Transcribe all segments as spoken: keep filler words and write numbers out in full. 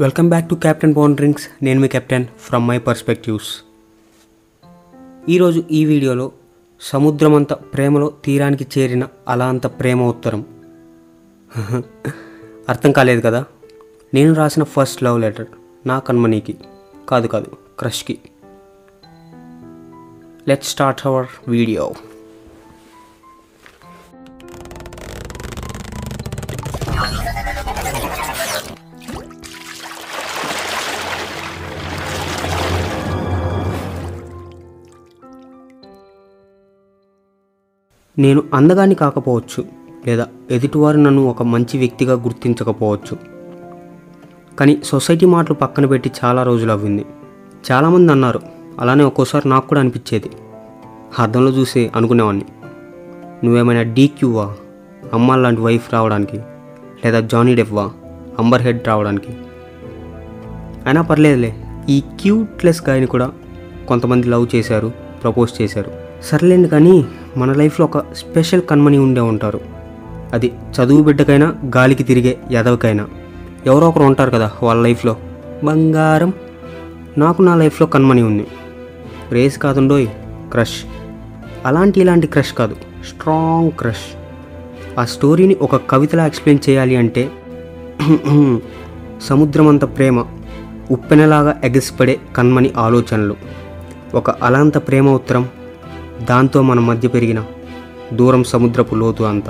Welcome back to captain ponderings. నేను మీ captain from my perspectives. ఈరోజు ఈ వీడియోలో సముద్రమంత ప్రేమలో తీరానికి చేరిన అలా అంత ప్రేమ ఉత్తరం. అర్థం కాలేదు కదా? నేను రాసిన ఫస్ట్ లవ్ లెటర్ నా కన్మనీకి కాదు కాదు క్రష్కి. Let's start our video. నేను అందగాని కాకపోవచ్చు, లేదా ఎదుటివారు నన్ను ఒక మంచి వ్యక్తిగా గుర్తించకపోవచ్చు. కానీ సొసైటీ మాటలు పక్కన పెట్టి చాలా రోజులు అవ్వింది. చాలామంది అన్నారు, అలానే ఒక్కోసారి నాకు కూడా అనిపించేది. అర్థంలో చూసి అనుకునేవాడిని, నువ్వేమైనా డీక్యూవా అమ్మ లాంటి వైఫ్ రావడానికి, లేదా జానీ డెవ్వా అంబర్ హెడ్ రావడానికి. అయినా పర్లేదులే, ఈ క్యూట్లెస్ గాయని కూడా కొంతమంది లవ్ చేశారు, ప్రపోజ్ చేశారు. సర్లేండి, కానీ మన లైఫ్లో ఒక స్పెషల్ కన్మని ఉండే ఉంటారు. అది చదువు బిడ్డకైనా, గాలికి తిరిగే ఎదవకైనా ఎవరో ఒకరు ఉంటారు కదా వాళ్ళ లైఫ్లో బంగారం. నాకు నా లైఫ్లో కన్మని ఉంది. రేస్ కాదుండోయ్, క్రష్. అలాంటి ఇలాంటి క్రష్ కాదు, స్ట్రాంగ్ క్రష్. ఆ స్టోరీని ఒక కవితలా ఎక్స్ప్లెయిన్ చేయాలి అంటే సముద్రమంత ప్రేమ, ఉప్పెనలాగా ఎగసిపడే కన్మని ఆలోచనలు, ఒక అలాంత ప్రేమ ఉత్తరం, దాంతో మన మధ్య పెరిగిన దూరం సముద్రపు లోతు అంత.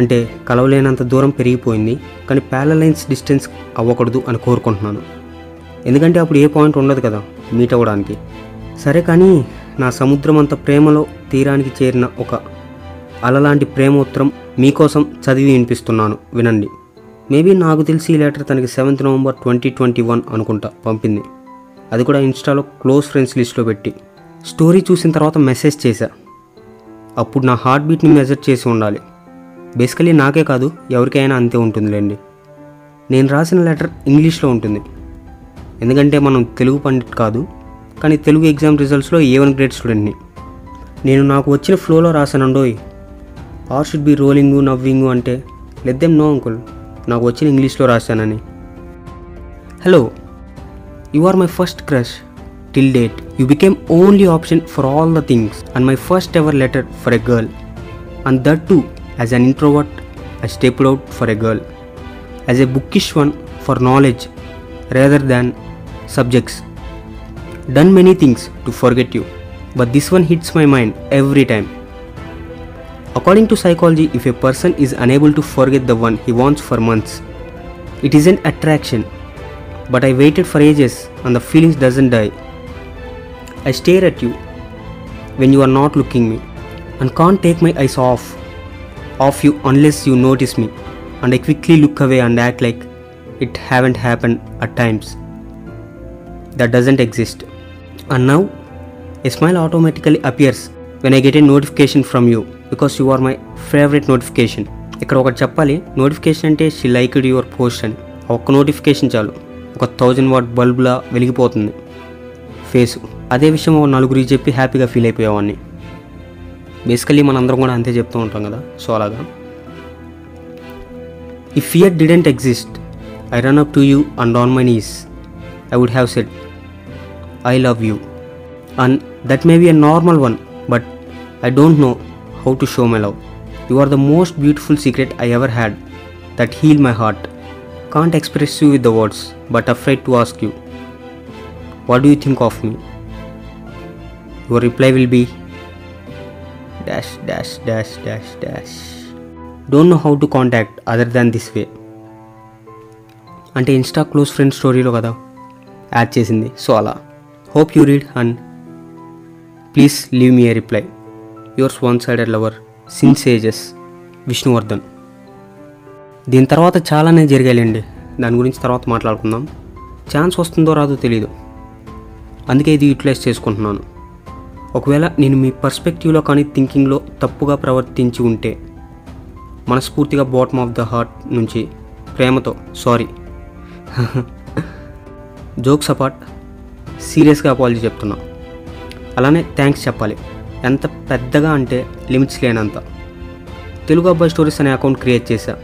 అంటే కలవలేనంత దూరం పెరిగిపోయింది, కానీ ప్యారలైన్స్ డిస్టెన్స్ అవ్వకూడదు అని కోరుకుంటున్నాను. ఎందుకంటే అప్పుడు ఏ పాయింట్ ఉండదు కదా మీట్ అవ్వడానికి. సరే, కానీ నా సముద్రం అంత ప్రేమలో తీరానికి చేరిన ఒక అలలాంటి ప్రేమ ఉత్తరం మీకోసం చదివి వినిపిస్తున్నాను, వినండి. మేబీ నాకు తెలిసి ఈ లెటర్ తనకి seventh November twenty twenty one అనుకుంటా పంపింది. అది కూడా ఇన్స్టాలో క్లోజ్ ఫ్రెండ్స్ లిస్ట్లో పెట్టి. స్టోరీ చూసిన తర్వాత మెసేజ్ చేశా. అప్పుడు నా హార్ట్ బీట్ని మెజర్ చేసి ఉండాలి. బేసికలీ నాకే కాదు, ఎవరికైనా అంతే ఉంటుందిలేండి. నేను రాసిన లెటర్ ఇంగ్లీష్లో ఉంటుంది, ఎందుకంటే మనం తెలుగు పండిట్ కాదు. కానీ తెలుగు ఎగ్జామ్ రిజల్ట్స్లో ఏ వన్ గ్రేడ్ స్టూడెంట్ని. నేను నాకు వచ్చిన ఫ్లోలో రాసానండోయ్. ఆర్ షుడ్ బి రోలింగు నవ్వింగు అంటే లెట్ దెమ్ నో అంకుల్, నాకు వచ్చిన ఇంగ్లీష్లో రాశానని. Hello, you are my first crush. Till date, you became only option for all the things and my first ever letter for a girl. And that too, as an introvert, I stapled out for a girl. As a bookish one for knowledge rather than subjects. Done many things to forget you, but this one hits my mind every time. According to psychology, if a person is unable to forget the one he wants for months, it is an attraction. But I waited for ages and the feelings doesn't die. I stare at you when you are not looking me and can't take my eyes off of you unless you notice me, and I quickly look away and act like it haven't happened at times. That doesn't exist. And now a smile automatically appears when I get a notification from you because you are my favorite notification. Ikkada oka cheppali, notification ante she liked your post ani. Oka notification chalu, oka one thousand watt bulb la veligipotundi face. అదే విషయం ఓ నలుగురికి చెప్పి హ్యాపీగా feel అయిపోయేవాడిని. Basically మనందరం కూడా అంతే చెప్తూ ఉంటాం కదా, సో అలాగా. If fear didn't exist, I run up to you and on my knees I would have said I love you. And that may be a normal one, but I don't know how to show my love. You are the most beautiful secret I ever had that heal my heart. Can't express you with the words, but afraid to ask you. What do you think of me? Your reply will be dash dash dash dash dash. Don't know how to contact other than this way. అంటే insta close friend స్టోరీలో కదా add చేసింది, so అలా. Hope you read and please leave me a reply. Yours one sided lover since ages Vishnuvardhan. దీని తర్వాత చాలానే జరిగాయండి, దాని గురించి తర్వాత మాట్లాడుకుందాం. ఛాన్స్ వస్తుందో రాదో తెలీదు, అందుకే ఇది యూటిలైజ్ చేసుకుంటున్నాను. ఒకవేళ నేను మీ పర్స్పెక్టివ్లో కానీ థింకింగ్లో తప్పుగా ప్రవర్తించి ఉంటే మనస్ఫూర్తిగా బాటమ్ ఆఫ్ ద హార్ట్ నుంచి ప్రేమతో సారీ. జోక్స్ అపార్ట్, సీరియస్గా అపాలజీ చెప్తున్నా. అలానే థ్యాంక్స్ చెప్పాలి, ఎంత పెద్దగా అంటే లిమిట్స్ లేనంత. తెలుగు అబ్బాయి స్టోరీస్ అనే అకౌంట్ క్రియేట్ చేశా.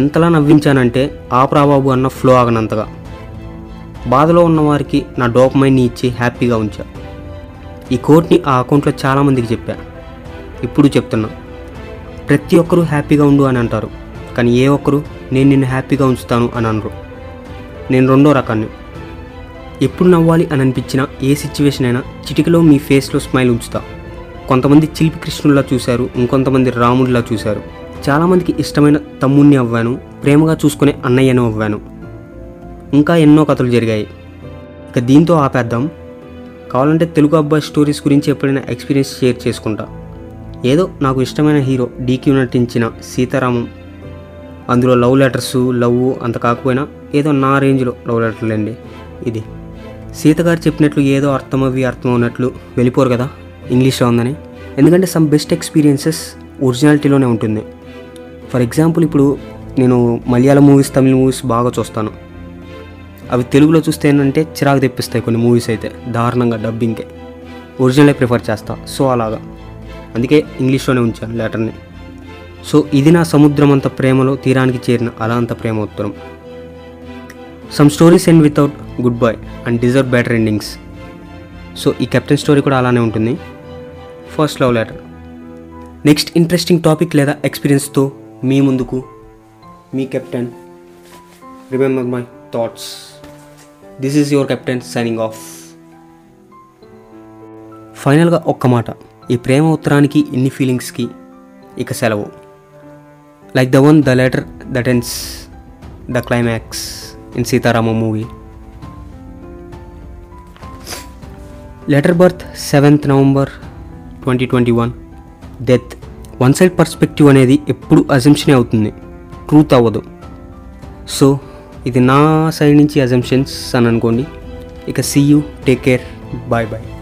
ఎంతలా నవ్వించానంటే ఆ ప్రాబాబు అన్న ఫ్లో ఆగనంతగా. బాధలో ఉన్నవారికి నా డోపమైన్ని ఇచ్చి హ్యాపీగా ఉంచా. ఈ కోట్ని ఆ అకౌంట్లో చాలామందికి చెప్పా, ఇప్పుడు చెప్తున్నా. ప్రతి ఒక్కరూ హ్యాపీగా ఉండు అని అంటారు, కానీ ఏ ఒక్కరు నేను నిన్ను హ్యాపీగా ఉంచుతాను అని అనరు. నేను రెండో రకాన్ని. ఎప్పుడు నవ్వాలి అని అనిపించిన ఏ సిచ్యువేషన్ అయినా చిటికలో మీ ఫేస్లో స్మైల్ ఉంచుతా. కొంతమంది చిలిపి కృష్ణుల్లా చూశారు, ఇంకొంతమంది రాముడిలా చూశారు. చాలామందికి ఇష్టమైన తమ్ముణ్ణి అవ్వాను, ప్రేమగా చూసుకునే అన్నయ్యను అవ్వాను. ఇంకా ఎన్నో కథలు జరిగాయి. ఇక దీంతో ఆపేద్దాం. కావాలంటే తెలుగు అబ్బాయి స్టోరీస్ గురించి ఎప్పుడైనా ఎక్స్పీరియన్స్ షేర్ చేసుకుంటా. ఏదో నాకు ఇష్టమైన హీరో డీక్యూ నటించిన సీతారామం, అందులో లవ్ లెటర్సు లవ్ అంత కాకపోయినా ఏదో నా రేంజ్లో లవ్ లెటర్లండి. ఇది సీతగారు చెప్పినట్లు ఏదో అర్థమవి అర్థం అవునట్లు వెళ్ళిపోరు కదా ఇంగ్లీష్లో ఉందని. ఎందుకంటే సమ్ బెస్ట్ ఎక్స్పీరియన్సెస్ ఒరిజినాలిటీలోనే ఉంటుంది. ఫర్ ఎగ్జాంపుల్, ఇప్పుడు నేను మలయాళం మూవీస్, తమిళ మూవీస్ బాగా చూస్తాను. అవి తెలుగులో చూస్తే ఏంటంటే చిరాకు తెప్పిస్తాయి. కొన్ని మూవీస్ అయితే దారుణంగా డబ్బింగ్కే ఒరిజినలే ప్రిఫర్ చేస్తా. సో అలాగా అందుకే ఇంగ్లీష్లోనే ఉంచాను లెటర్ని. సో ఇది నా సముద్రం అంత ప్రేమలో తీరానికి చేరిన అలా అంత ప్రేమ ఉత్తరం. Some stories end without goodbye and deserve better endings. So ఈ కెప్టెన్ స్టోరీ కూడా అలానే ఉంటుంది. First love letter. Next interesting topic లేదా ఎక్స్పీరియన్స్తో మీ ముందుకు మీ captain. Remember my thoughts. This is your captain signing off. ఫైనల్గా ఒక్క మాట, ఈ ప్రేమ ఉత్తరానికి ఇన్ని ఫీలింగ్స్కి ఇక సెలవు. Like the one, the letter, the tense, the climax in Sitarama movie. Letter birth seventh November twenty twenty one. Death. One side perspective అనేది ఎప్పుడు అజంప్షనే అవుతుంది, ట్రూత్ అవ్వదు. సో ఇది నా సైడ్ నుంచి అజంప్షన్స్ అని అనుకోండి. ఇక see you, take care, bye bye.